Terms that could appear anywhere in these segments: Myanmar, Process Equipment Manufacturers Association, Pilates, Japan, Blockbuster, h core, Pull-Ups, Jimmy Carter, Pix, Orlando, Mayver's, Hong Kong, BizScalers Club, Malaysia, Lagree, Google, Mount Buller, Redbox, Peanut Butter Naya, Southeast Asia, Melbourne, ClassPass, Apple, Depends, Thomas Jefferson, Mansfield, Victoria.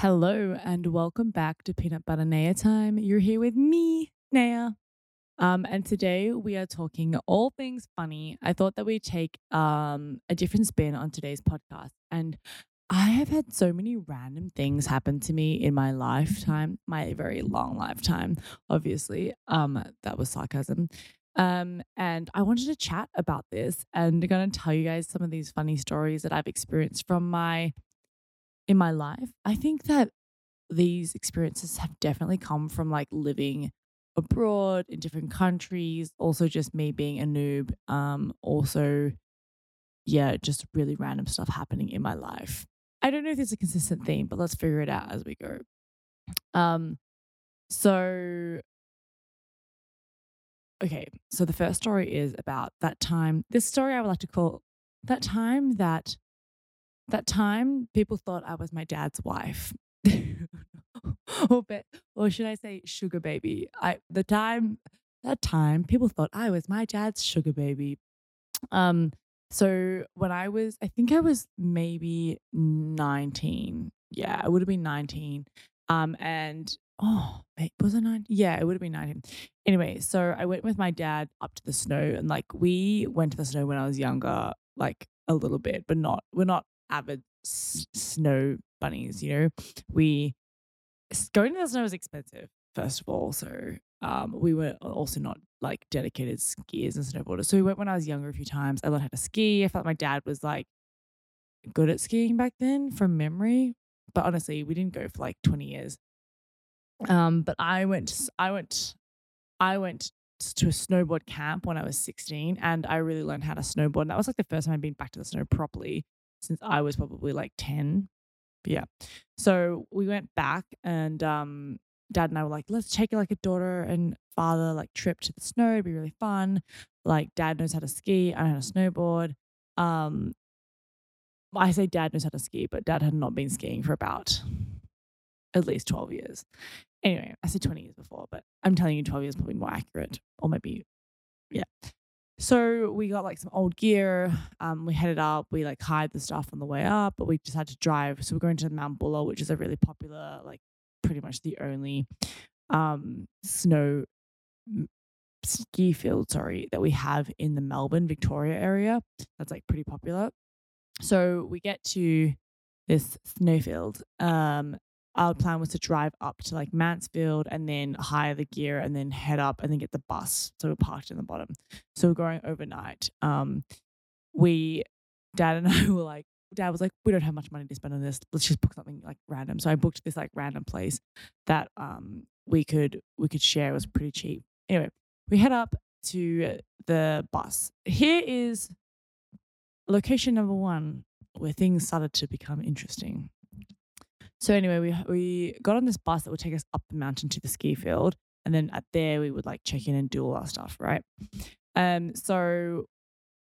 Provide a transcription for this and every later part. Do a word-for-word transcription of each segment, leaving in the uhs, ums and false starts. Hello and welcome back to Peanut Butter Naya Time. You're here with me, Naya. Um, and today we are talking all things funny. I thought that we'd take um, a different spin on today's podcast. And I have had so many random things happen to me in my lifetime, my very long lifetime, obviously. Um, that was sarcasm. Um, and I wanted to chat about this and going to tell you guys some of these funny stories that I've experienced from my... in my life. I think that these experiences have definitely come from like living abroad in different countries, also just me being a noob, um, also, yeah, just really random stuff happening in my life. I don't know if there's a consistent theme, but let's figure it out as we go. Um, so, okay, so the first story is about that time, this story I would like to call that time that That time, people thought I was my dad's wife, or bet, or should I say, sugar baby? I the time, that time, people thought I was my dad's sugar baby. Um, so when I was, I think I was maybe nineteen. Yeah, I would have been nineteen. Um, and oh, wait, was it nineteen? Yeah, it would have been nineteen. Anyway, so I went with my dad up to the snow, and like we went to the snow when I was younger, like a little bit, but not. We're not avid s- snow bunnies, you know. We going to the snow is expensive, first of all. So um, we were also not like dedicated skiers and snowboarders. So we went when I was younger a few times. I learned how to ski. I felt my dad was like good at skiing back then, from memory. But honestly, we didn't go for like twenty years. Um, but I went, I went, I went to a snowboard camp when I was sixteen, and I really learned how to snowboard. And that was like the first time I'd been back to the snow properly since I was probably like ten. But yeah. So we went back and um, Dad and I were like, let's take like a daughter and father like trip to the snow. It'd be really fun. Like Dad knows how to ski. I know how to snowboard. Um, I say Dad knows how to ski, but Dad had not been skiing for about at least twelve years. Anyway, I said twenty years before, but I'm telling you twelve years is probably more accurate, or maybe, yeah. So we got like some old gear. Um, we headed up. We like hired the stuff on the way up, but we just had to drive. So we're going to Mount Buller, which is a really popular, like pretty much the only um, snow ski field, sorry, that we have in the Melbourne, Victoria area. That's like pretty popular. So we get to this snowfield. Um, our plan was to drive up to like Mansfield and then hire the gear and then head up and then get the bus. So we're parked in the bottom. So we're going overnight. Um, we, Dad and I were like, Dad was like, we don't have much money to spend on this. Let's just book something like random. So I booked this like random place that um we could we could share. It was pretty cheap. Anyway, we head up to the bus. Here is location number one where things started to become interesting. So anyway, we we got on this bus that would take us up the mountain to the ski field, and then at there we would like check in and do all our stuff, right? Um, so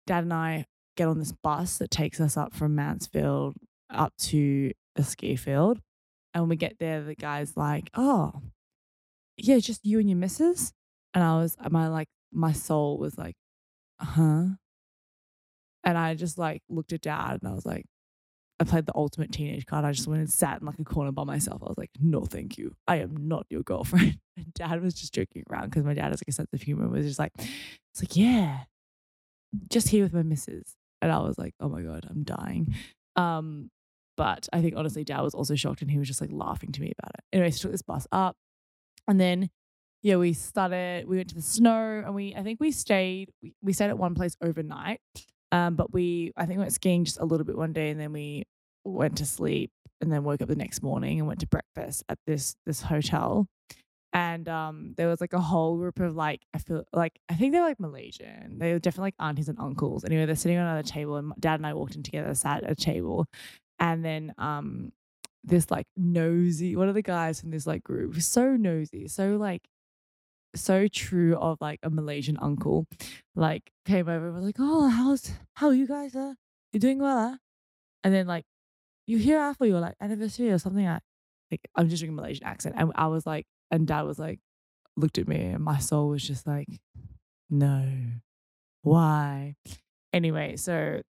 Dad and I get on this bus that takes us up from Mansfield up to the ski field, and when we get there, the guy's like, "Oh, yeah, just you and your missus," and I was my like my soul was like, "Huh," and I just like looked at Dad and I was like. I played the ultimate teenage card. I just went and sat in like a corner by myself. I was like, no, thank you. I am not your girlfriend. And Dad was just joking around because my dad has like a sense of humor. It was just like, it's like, yeah, just here with my missus. And I was like, oh my God, I'm dying. Um, but I think honestly, Dad was also shocked and he was just like laughing to me about it. Anyway, so I took this bus up and then, yeah, we started, we went to the snow and we, I think we stayed, we, we stayed at one place overnight. Um, but we, I think we went skiing just a little bit one day and then we went to sleep and then woke up the next morning and went to breakfast at this, this hotel. And, um, there was like a whole group of like, I feel like, I think they're like Malaysian. They were definitely like aunties and uncles. Anyway, they're sitting on another table and Dad and I walked in together, sat at a table. And then, um, this like nosy, one of the guys from this like group was so nosy, so like, so true of like a Malaysian uncle, like came over and was like, oh, how's how are you guys? Uh, you're doing well, huh? And then like you hear after your like anniversary or something like, like I'm just doing a Malaysian accent. And I was like, and Dad was like, looked at me and my soul was just like, no, why? Anyway, so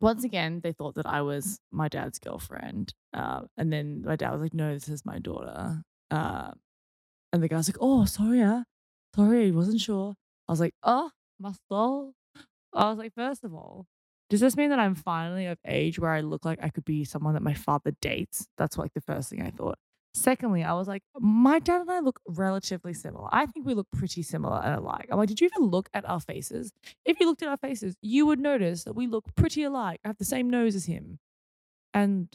Once again, they thought that I was my dad's girlfriend. Uh, and then my dad was like, no, this is my daughter. Uh, and the guy was like, oh, sorry, uh, sorry, I wasn't sure. I was like, oh, my soul. I was like, first of all, does this mean that I'm finally of age where I look like I could be someone that my father dates? That's like the first thing I thought. Secondly, I was like, my dad and I look relatively similar. I think we look pretty similar and alike. I'm like, did you even look at our faces? If you looked at our faces, you would notice that we look pretty alike. I have the same nose as him. And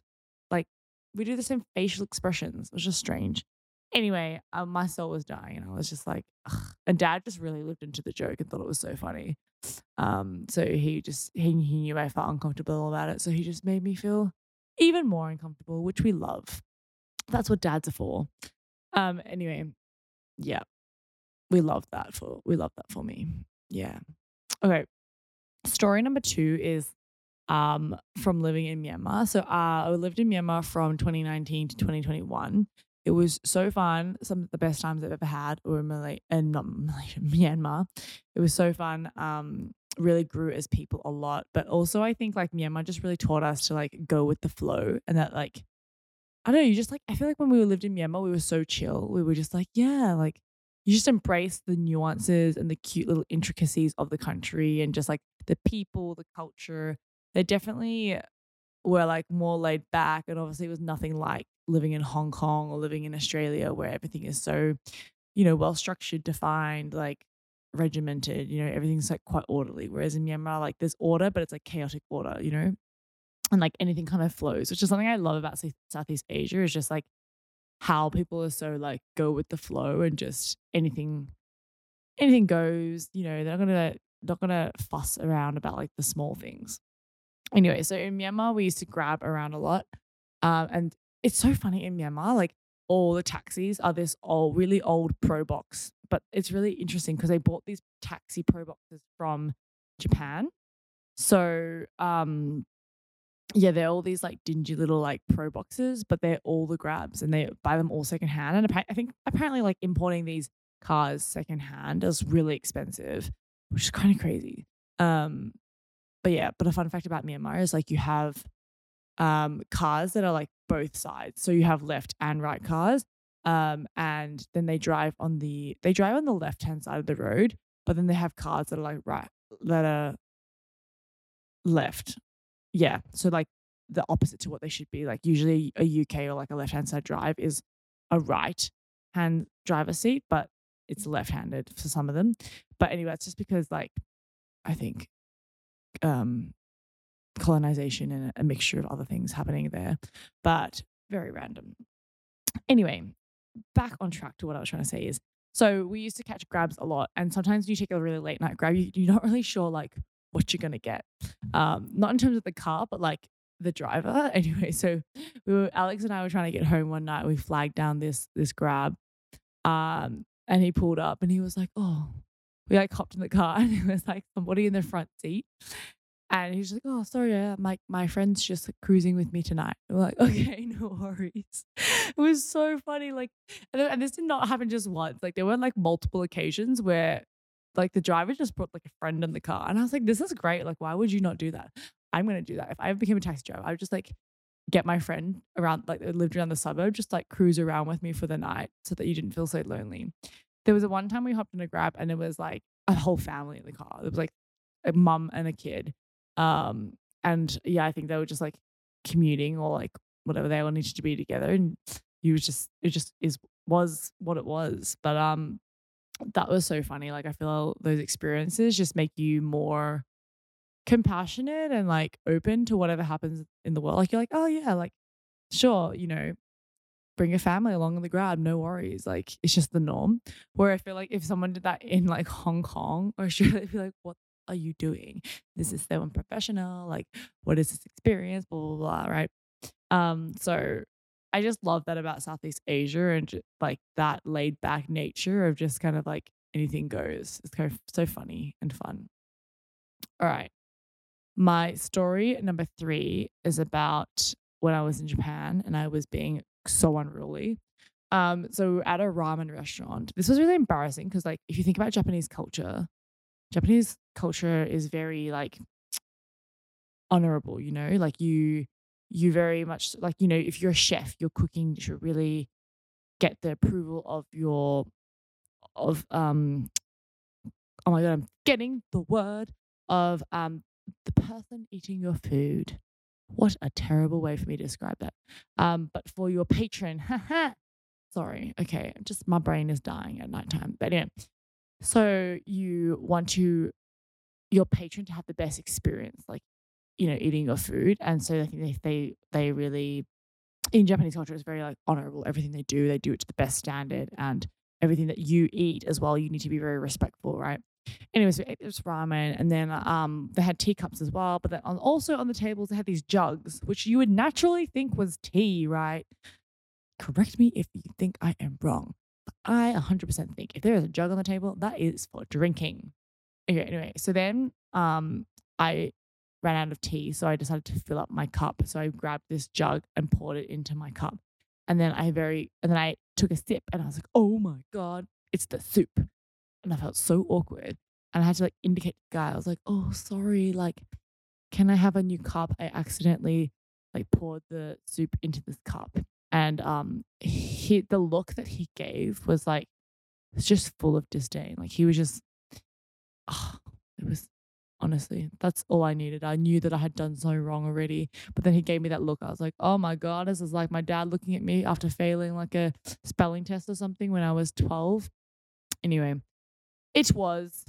like, we do the same facial expressions. It was just strange. Anyway, um, my soul was dying and I was just like, ugh. And dad just really lived into the joke and thought it was so funny. Um, so he just, he, he knew I felt uncomfortable about it. So he just made me feel even more uncomfortable, which we love. That's what dads are for. Um. Anyway, yeah, we love that for we love that for me. Yeah. Okay. Story number two is, um, from living in Myanmar. So, uh, I lived in Myanmar from twenty nineteen to twenty twenty-one. It was so fun. Some of the best times I've ever had were in Malay and not Malaysia, Myanmar. It was so fun. Um. Really grew as people a lot, but also I think like Myanmar just really taught us to like go with the flow and that like. I don't know, you just like, I feel like when we lived in Myanmar, we were so chill. We were just like, yeah, like you just embrace the nuances and the cute little intricacies of the country and just like the people, the culture. They definitely were like more laid back, and obviously it was nothing like living in Hong Kong or living in Australia where everything is so, you know, well-structured, defined, like regimented, you know, everything's like quite orderly. Whereas in Myanmar, like there's order, but it's like chaotic order, you know? And like anything kind of flows, which is something I love about Southeast Asia, is just like how people are so like go with the flow and just anything, anything goes. You know, they're not gonna not gonna fuss around about like the small things. Anyway, so in Myanmar we used to grab around a lot, um, and it's so funny in Myanmar. Like all the taxis are this old, really old pro box, but it's really interesting because they bought these taxi pro boxes from Japan. So, um. Yeah, they're all these like dingy little like pro boxes, but they're all the grabs and they buy them all secondhand. And I think apparently like importing these cars secondhand is really expensive, which is kind of crazy. Um, but yeah, but a fun fact about Myanmar is like you have um, cars that are like both sides. So you have left and right cars, um, and then they drive on the they drive on the left-hand side of the road, but then they have cars that are like right that are left. Yeah, so like the opposite to what they should be. Like usually a U K or like a left-hand side drive is a right-hand driver's seat, but it's left-handed for some of them. But anyway, it's just because like I think um, colonization and a mixture of other things happening there, but very random. Anyway, back on track to what I was trying to say is, so we used to catch grabs a lot, and sometimes when you take a really late-night grab, you, you're not really sure like what you're going to get. Um, not in terms of the car, but like the driver. Anyway, so we were, Alex and I were trying to get home one night. We flagged down this, this grab. Um, and he pulled up and he was like, oh, we like hopped in the car and it was like somebody in the front seat. And he's like, oh, sorry, yeah, my, my friend's just like, cruising with me tonight. And we're like, okay, no worries. It was so funny. Like, and, and this did not happen just once. Like there weren't like multiple occasions where like the driver just brought like a friend in the car. And I was like, this is great. Like, why would you not do that? I'm going to do that. If I ever became a taxi driver, I would just like get my friend around, like that lived around the suburb, just like cruise around with me for the night so that you didn't feel so lonely. There was a one time we hopped in a grab and it was like a whole family in the car. There was like a mum and a kid. Um, and yeah, I think they were just like commuting or like whatever. They all needed to be together. And you was just, it just is, was what it was. But, um, that was so funny. Like I feel those experiences just make you more compassionate and like open to whatever happens in the world. Like you're like, oh yeah, like sure, you know, bring your family along on the grab, no worries. Like it's just the norm. Where I feel like if someone did that in like Hong Kong or Australia, they'd be like, what are you doing? This is so unprofessional. Like what is this experience? Blah, blah, blah, right? Um, so I just love that about Southeast Asia and just, like that laid back nature of just kind of like anything goes. It's kind of so funny and fun. All right. My story number three is about when I was in Japan and I was being so unruly. Um, so we were at a ramen restaurant. This was really embarrassing because like if you think about Japanese culture, Japanese culture is very like honorable, you know, like you you very much like, you know, if you're a chef, your cooking should really get the approval of your of um oh my god, I'm getting the word of um the person eating your food. What a terrible way for me to describe that. Um, but for your patron, haha. Sorry, okay, just my brain is dying at nighttime. But anyway, so you want to your patron to have the best experience, like, you know, eating your food. And so I think if they they really in Japanese culture it's very like honorable. Everything they do, they do it to the best standard, and everything that you eat as well, you need to be very respectful, right? Anyway, so we ate this ramen, and then um, they had teacups as well. But then on, also on the tables, they had these jugs, which you would naturally think was tea, right? Correct me if you think I am wrong. But I one hundred percent think if there is a jug on the table, that is for drinking. Okay, anyway, so then um, I ran out of tea, so I decided to fill up my cup. So I grabbed this jug and poured it into my cup. And then I very, and then I took a sip, and I was like, oh my God, it's the soup. And I felt so awkward, and I had to like indicate to the guy. I was like, oh, sorry, like, can I have a new cup? I accidentally like poured the soup into this cup. And um, he, the look that he gave was like, it's just full of disdain. Like he was just, oh, it was honestly, that's all I needed. I knew that I had done so wrong already. But then he gave me that look. I was like, oh my God, this is like my dad looking at me after failing like a spelling test or something when I was twelve. Anyway. It was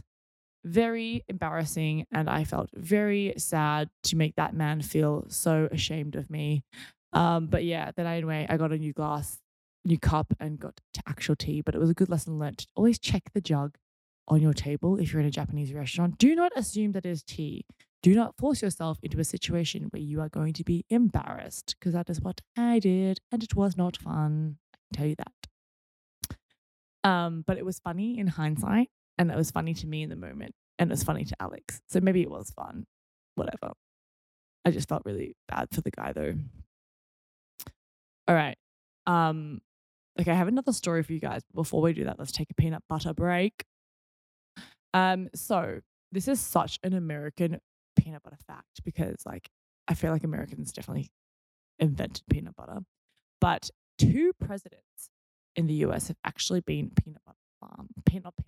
very embarrassing, and I felt very sad to make that man feel so ashamed of me. Um, but yeah, then anyway, I got a new glass, new cup, and got to actual tea. But it was a good lesson learned. Always check the jug on your table if you're in a Japanese restaurant. Do not assume that it is tea. Do not force yourself into a situation where you are going to be embarrassed, because that is what I did, and it was not fun. I can tell you that. Um, but it was funny in hindsight. And it was funny to me in the moment, and it was funny to Alex. So maybe it was fun, whatever. I just felt really bad for the guy though. All right. Um, okay, I have another story for you guys. Before we do that, let's take a peanut butter break. Um, so this is such an American peanut butter fact, because like I feel like Americans definitely invented peanut butter. But two presidents in the U S have actually been peanut butter farm, peanut peanut.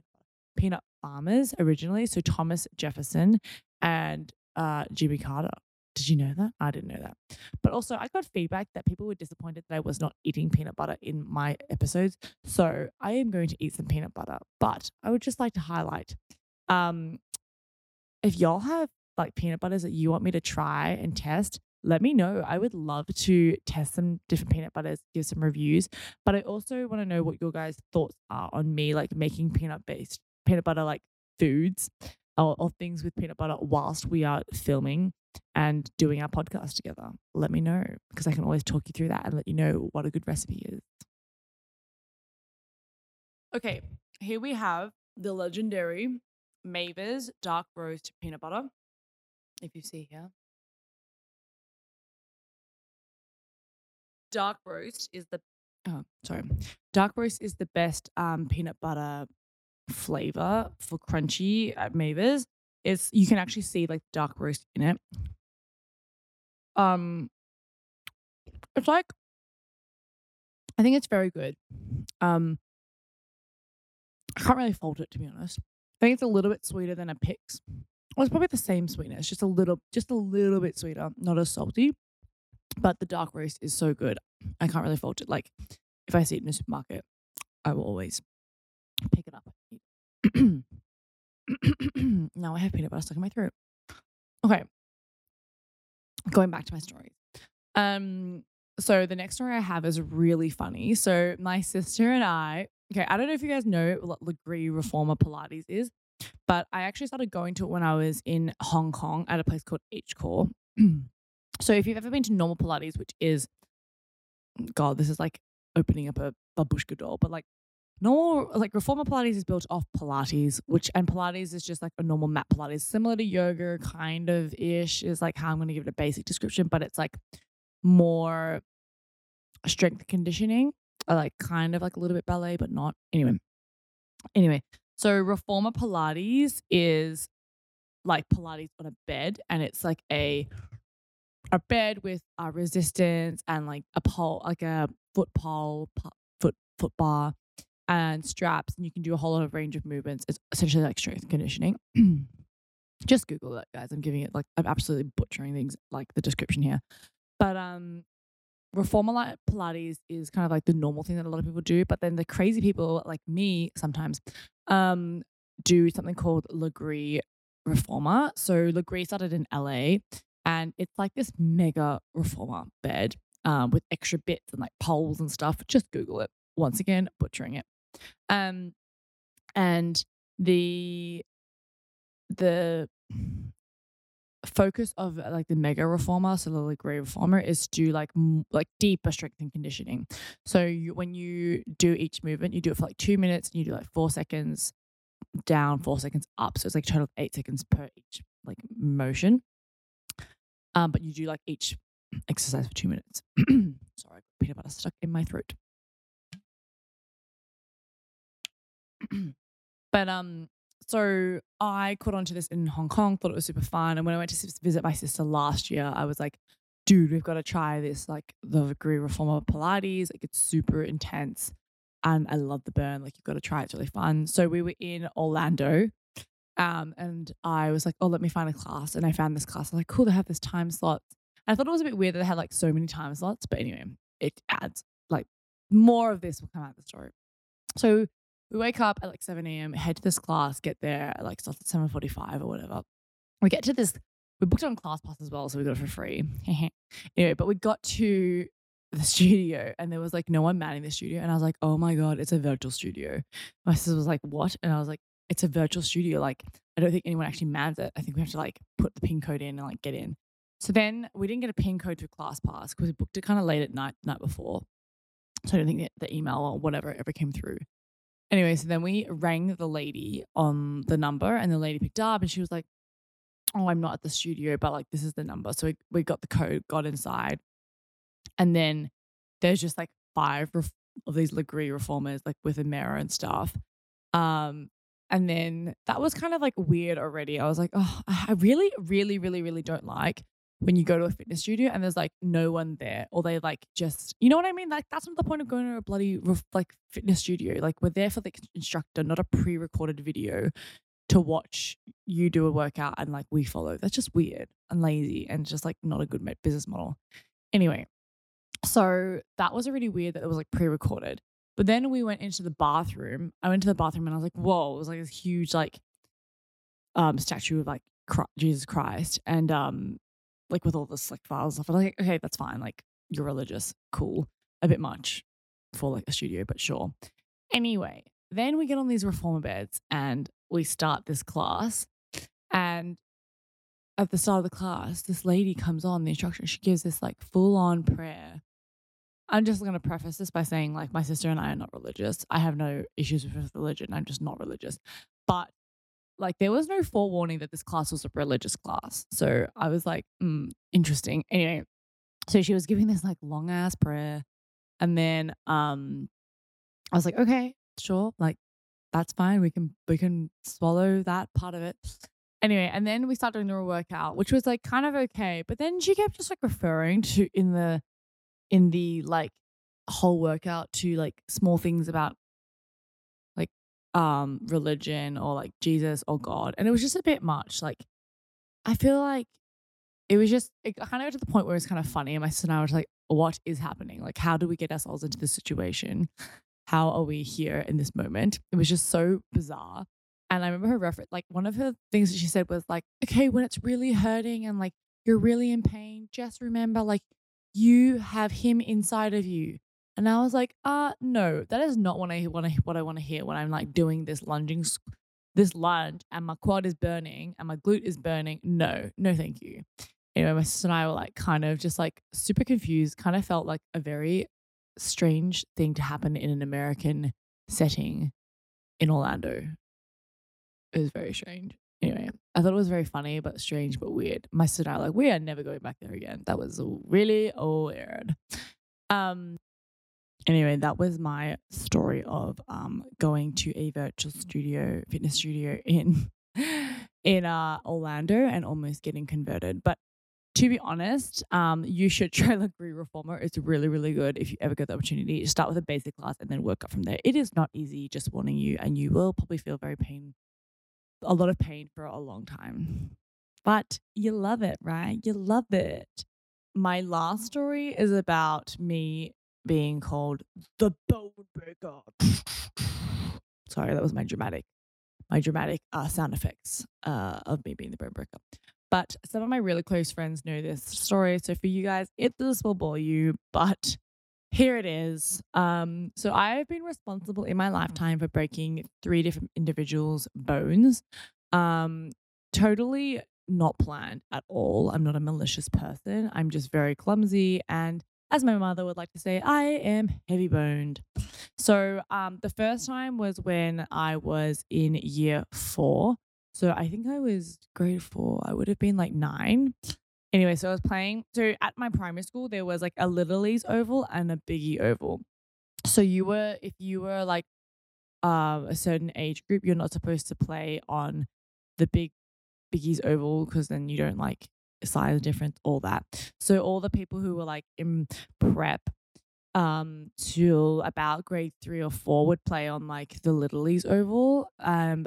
peanut farmers originally, so Thomas Jefferson and uh, Jimmy Carter. Did you know that? I didn't know that. But also I got feedback that people were disappointed that I was not eating peanut butter in my episodes, so I am going to eat some peanut butter. But I would just like to highlight, um, if y'all have like peanut butters that you want me to try and test, let me know. I would love to test some different peanut butters, give some reviews, but I also want to know what your guys' thoughts are on me like making peanut-based peanut butter like foods or, or things with peanut butter whilst we are filming and doing our podcast together. Let me know, because I can always talk you through that and let you know what a good recipe is. Okay, here we have the legendary Mayver's dark roast peanut butter. If you see here. Dark roast is the oh, sorry. Dark roast is the best um, peanut butter flavor for crunchy at Mayver's. It's you can actually see like dark roast in it. Um, it's like I think it's very good. Um, I can't really fault it, to be honest. I think it's a little bit sweeter than a Pix. Well, it's probably the same sweetness, just a little, just a little bit sweeter, not as salty. But the dark roast is so good. I can't really fault it. Like if I see it in a supermarket, I will always pick it up. Now I have peanut butter stuck in my throat. Okay. Going back to my story. Um, so the next story I have is really funny. So my sister and I, okay, I don't know if you guys know what Lagree Reformer Pilates is, but I actually started going to it when I was in Hong Kong at a place called H Core. So if you've ever been to normal Pilates, which is, God, this is like opening up a babushka doll, but like normal, like reformer Pilates is built off Pilates, which and Pilates is just like a normal mat Pilates, similar to yoga, kind of ish, is like how I'm going to give it a basic description, but it's like more strength conditioning, or like kind of like a little bit ballet, but not. Anyway, anyway, so reformer Pilates is like Pilates on a bed, and it's like a a bed with a resistance and like a pole, like a foot pole, foot foot bar, and straps, and you can do a whole lot of range of movements. It's essentially like strength conditioning. Just Google that, guys. I'm giving it like I'm absolutely butchering things like the description here, but um, reformer Pilates is kind of like the normal thing that a lot of people do. But then the crazy people like me sometimes um do something called Lagree reformer. So Lagree started in L A, and it's like this mega reformer bed um with extra bits and like poles and stuff. Just Google it. Once again, butchering it. Um, and the the focus of like the mega reformer, so the Lagree reformer, is to do like m- like deeper strength and conditioning. So you, when you do each movement, you do it for like two minutes, and you do like four seconds down, four seconds up. So it's like a total of eight seconds per each like motion. Um, but you do like each exercise for two minutes. Sorry, peanut butter stuck in my throat. But um, so I caught on to this in Hong Kong, thought it was super fun. And when I went to visit my sister last year, I was like, dude, we've got to try this, like the Lagree reformer Pilates. Like it's super intense and I love the burn. Like you've got to try it. It's really fun. So we were in Orlando um, and I was like, oh, let me find a class. And I found this class. I was like, cool, they have this time slot. And I thought it was a bit weird that they had like so many time slots. But anyway, it adds like more of this will come out of the story. So we wake up at like seven a.m., head to this class, get there at like starts at seven forty-five or whatever. We get to this, we booked on ClassPass as well, so we got it for free. Anyway, but we got to the studio and there was like no one manning the studio. And I was like, oh my God, it's a virtual studio. My sister was like, what? And I was like, it's a virtual studio. Like, I don't think anyone actually mans it. I think we have to like put the pin code in and like get in. So then we didn't get a pin code to ClassPass because we booked it kind of late at night, night before. So I don't think the, the email or whatever ever came through. Anyway, so then we rang the lady on the number and the lady picked up and she was like, oh, I'm not at the studio, but like this is the number. So we, we got the code, got inside. And then there's just like five ref- of these Lagree reformers like with a mirror and stuff. Um, and then that was kind of like weird already. I was like, oh, I really, really, really, really don't like when you go to a fitness studio and there's like no one there, or they like just, you know what I mean? Like that's not the point of going to a bloody like fitness studio. Like we're there for the instructor, not a pre-recorded video to watch you do a workout and like we follow. That's just weird and lazy and just like not a good business model. Anyway, so that was really weird that it was like pre-recorded. But then we went into the bathroom. I went to the bathroom and I was like, whoa, it was like this huge like um statue of like Jesus Christ. And um, like with all this like files and stuff. I'm like, okay, that's fine. Like you're religious. Cool. A bit much for like a studio, but sure. Anyway, then we get on these reformer beds and we start this class. And at the start of the class, this lady comes on, the instructor, she gives this like full on prayer. I'm just going to preface this by saying like my sister and I are not religious. I have no issues with religion. I'm just not religious. But like there was no forewarning that this class was a religious class. So I was like, mm, interesting. Anyway, so she was giving this like long ass prayer. And then um, I was like, okay, sure. Like that's fine. We can, we can swallow that part of it. Anyway, and then we started doing the workout, which was like kind of okay. But then she kept just like referring to in the, in the like whole workout to like small things about um religion or like Jesus or God, and it was just a bit much. Like I feel like it was just it kind of got to the point where it's kind of funny, and my sister and I was like, what is happening? Like how do we get ourselves into this situation? How are we here in this moment? It was just so bizarre. And I remember her reference, like one of her things that she said was like, okay, when it's really hurting and like you're really in pain, just remember like you have him inside of you. And I was like, uh, no, that is not what I want to what I want to hear when I'm like doing this lunging, this lunge, and my quad is burning and my glute is burning. No, no, thank you. Anyway, my sister and I were like, kind of just like super confused. Kind of felt like a very strange thing to happen in an American setting in Orlando. It was very strange. Anyway, I thought it was very funny, but strange, but weird. My sister and I were like, we are never going back there again. That was really weird. Um. Anyway, that was my story of um going to a virtual studio, fitness studio in in uh, Orlando and almost getting converted. But to be honest, um, you should try Lagree Reformer. It's really, really good. If you ever get the opportunity, you start with a basic class and then work up from there. It is not easy, just warning you, and you will probably feel very pain, a lot of pain for a long time. But you love it, right? You love it. My last story is about me being called the bone breaker. Sorry, that was my dramatic, my dramatic uh, sound effects uh, of me being the bone breaker. But some of my really close friends know this story. So for you guys, it this will bore you, but here it is. Um, so I've been responsible in my lifetime for breaking three different individuals' bones. Um, totally not planned at all. I'm not a malicious person. I'm just very clumsy, and as my mother would like to say, I am heavy boned. So um, the first time was when I was in year four. So I think I was grade four. I would have been like nine. Anyway, so I was playing. So at my primary school, there was like a Little Leagues oval and a Biggie oval. So you were, if you were like um, a certain age group, you're not supposed to play on the big Biggie's oval because then you don't like size difference, all that. So all the people who were like in prep um, till about grade three or four would play on like the Little Leagues oval. Um,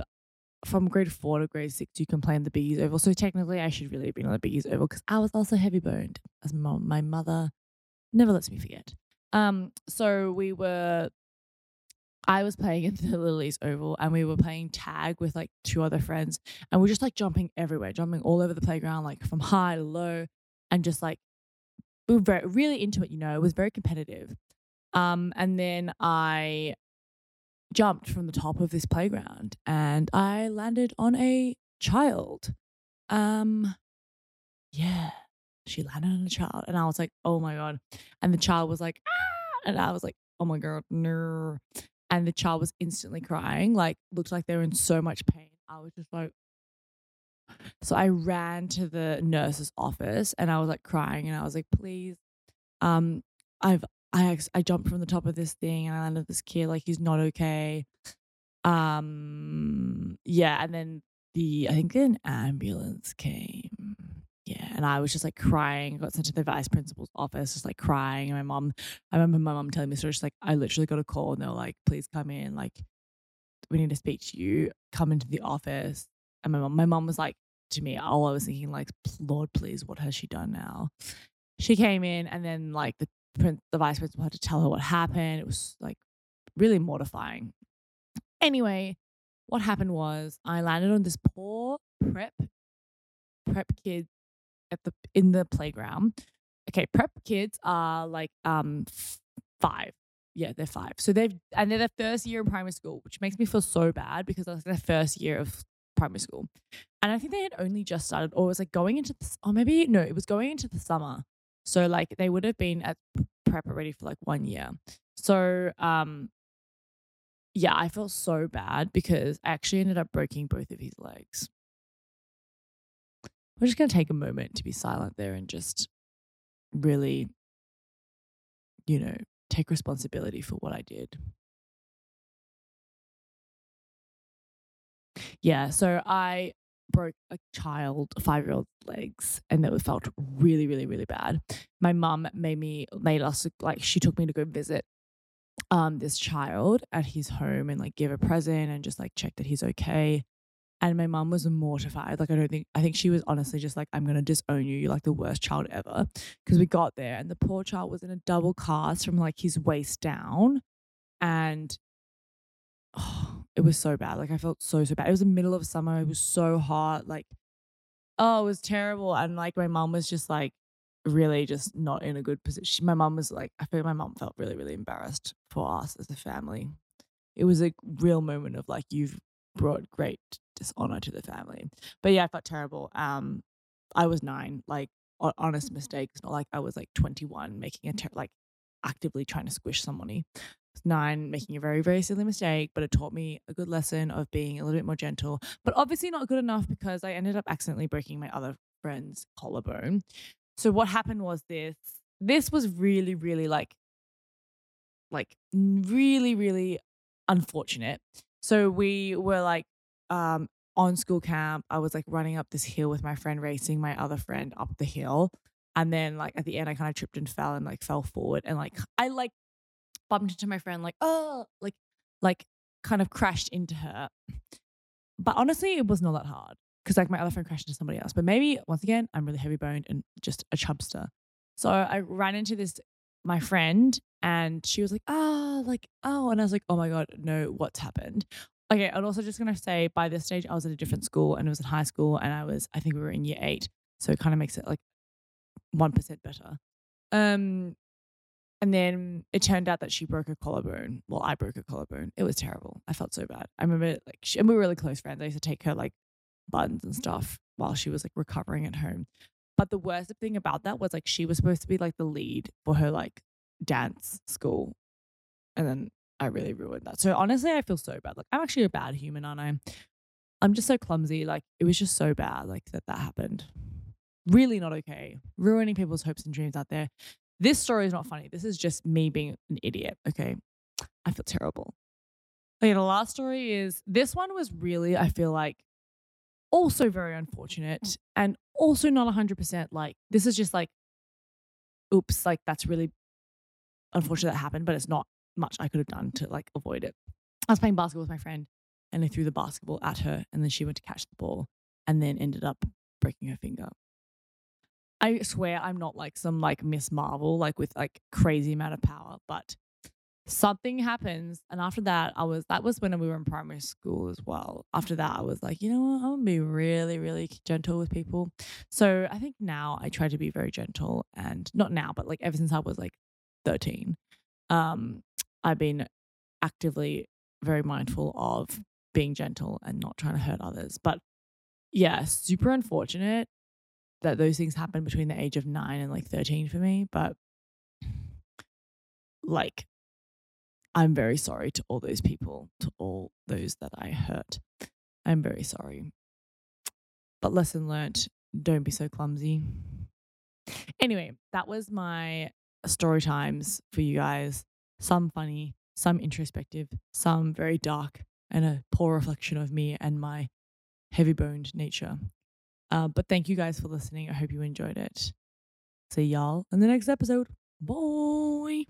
From grade four to grade six, you can play in the Biggie's oval. So technically, I should really have been on the Biggie's oval because I was also heavy boned, as mom, my mother never lets me forget. Um, so we were, I was playing in the Little Leagues oval, and we were playing tag with like two other friends, and we're just like jumping everywhere, jumping all over the playground, like from high to low, and just like we were very, really into it. You know, it was very competitive. Um, and then I jumped from the top of this playground and I landed on a child. Um, yeah, she landed on a child, and I was like, oh my God. And the child was like, ah, and I was like, oh my God, no. And the child was instantly crying, like looked like they were in so much pain. I was just like, so I ran to the nurse's office and I was like crying, and I was like, please, um, I've I, I jumped from the top of this thing and I landed this kid, like he's not okay. Um, yeah, and then the I think an ambulance came. Yeah, and I was just like crying, got sent to the vice principal's office, just like crying. And my mom, I remember my mom telling me, so she's like, I literally got a call and they were like, please come in, like we need to speak to you, come into the office. And my mom, my mom was like to me, all I was thinking like, Lord, please, what has she done now? She came in, and then like the the vice principal had to tell her what happened. It was like really mortifying. Anyway, what happened was I landed on this poor prep prep kid at the in the playground. Okay, prep kids are like um five. Yeah, they're five. So they've and they're their first year in primary school, which makes me feel so bad because that's their first year of primary school. And I think they had only just started, or it was like going into the or maybe no, it was going into the summer. So like they would have been at prep already for like one year. So um, yeah, I felt so bad because I actually ended up breaking both of his legs. We're just going to take a moment to be silent there and just really, you know, take responsibility for what I did. Yeah, so I broke a child, a five-year-old's legs, and that felt really, really, really bad. My mum made me, made us, like, she took me to go visit um, this child at his home and, like, give a present and just, like, check that he's okay. And my mum was mortified. Like, I don't think, I think she was honestly just like, I'm going to disown you. You're, like, the worst child ever. Because we got there and the poor child was in a double cast from, like, his waist down. And oh, it was so bad. Like I felt so, so bad. It was the middle of summer. It was so hot. Like, oh, it was terrible. And like my mum was just like really just not in a good position. My mum was like, I feel my mum felt really, really embarrassed for us as a family. It was a real moment of like, you've brought great dishonor to the family. But yeah, I felt terrible. Um, I was nine, like honest mistake. It's not like I was like twenty-one making a, ter- like actively trying to squish somebody. Nine, making a very, very silly mistake, but it taught me a good lesson of being a little bit more gentle, but obviously not good enough because I ended up accidentally breaking my other friend's collarbone. So what happened was this, this was really, really like, like really, really unfortunate. So we were like um, on school camp, I was like running up this hill with my friend, racing my other friend up the hill. And then like at the end, I kind of tripped and fell and like fell forward. And like, I like bumped into my friend, like, oh, like, like kind of crashed into her. But honestly, it was not that hard because like my other friend crashed into somebody else. But maybe once again, I'm really heavy boned and just a chubster. So I ran into this, my friend, and she was like, oh, like, oh. And I was like, oh my God, no, what's happened? Okay, I'm also just going to say by this stage I was at a different school and it was in high school and I was, I think we were in year eight. So it kind of makes it like one percent better. Um, and then it turned out that she broke her collarbone. Well, I broke her collarbone. It was terrible. I felt so bad. I remember like, she, and we were really close friends. I used to take her like buns and stuff while she was like recovering at home. But the worst thing about that was like she was supposed to be like the lead for her like dance school. And then I really ruined that. So honestly, I feel so bad. Like I'm actually a bad human, aren't I? I'm just so clumsy. Like it was just so bad like that that happened. Really not okay. Ruining people's hopes and dreams out there. This story is not funny. This is just me being an idiot, okay? I feel terrible. Okay, the last story is, this one was really, I feel like, also very unfortunate and also not one hundred percent like, this is just like, oops, like that's really unfortunate that happened, but it's not much I could have done to like avoid it. I was playing basketball with my friend and I threw the basketball at her and then she went to catch the ball and then ended up breaking her finger. I swear I'm not like some like Miss Marvel like with like crazy amount of power, but something happens. And after that I was, that was when we were in primary school as well. After that I was like, you know what, I'm gonna be really, really gentle with people. So I think now I try to be very gentle, and not now, but like ever since I was like thirteen. Um, I've been actively very mindful of being gentle and not trying to hurt others. But yeah, super unfortunate that those things happened between the age of nine and like thirteen for me. But like, I'm very sorry to all those people, to all those that I hurt. I'm very sorry. But lesson learnt, don't be so clumsy. Anyway, that was my story times for you guys. Some funny, some introspective, some very dark and a poor reflection of me and my heavy-boned nature. Uh, but thank you guys for listening. I hope you enjoyed it. See y'all in the next episode. Bye.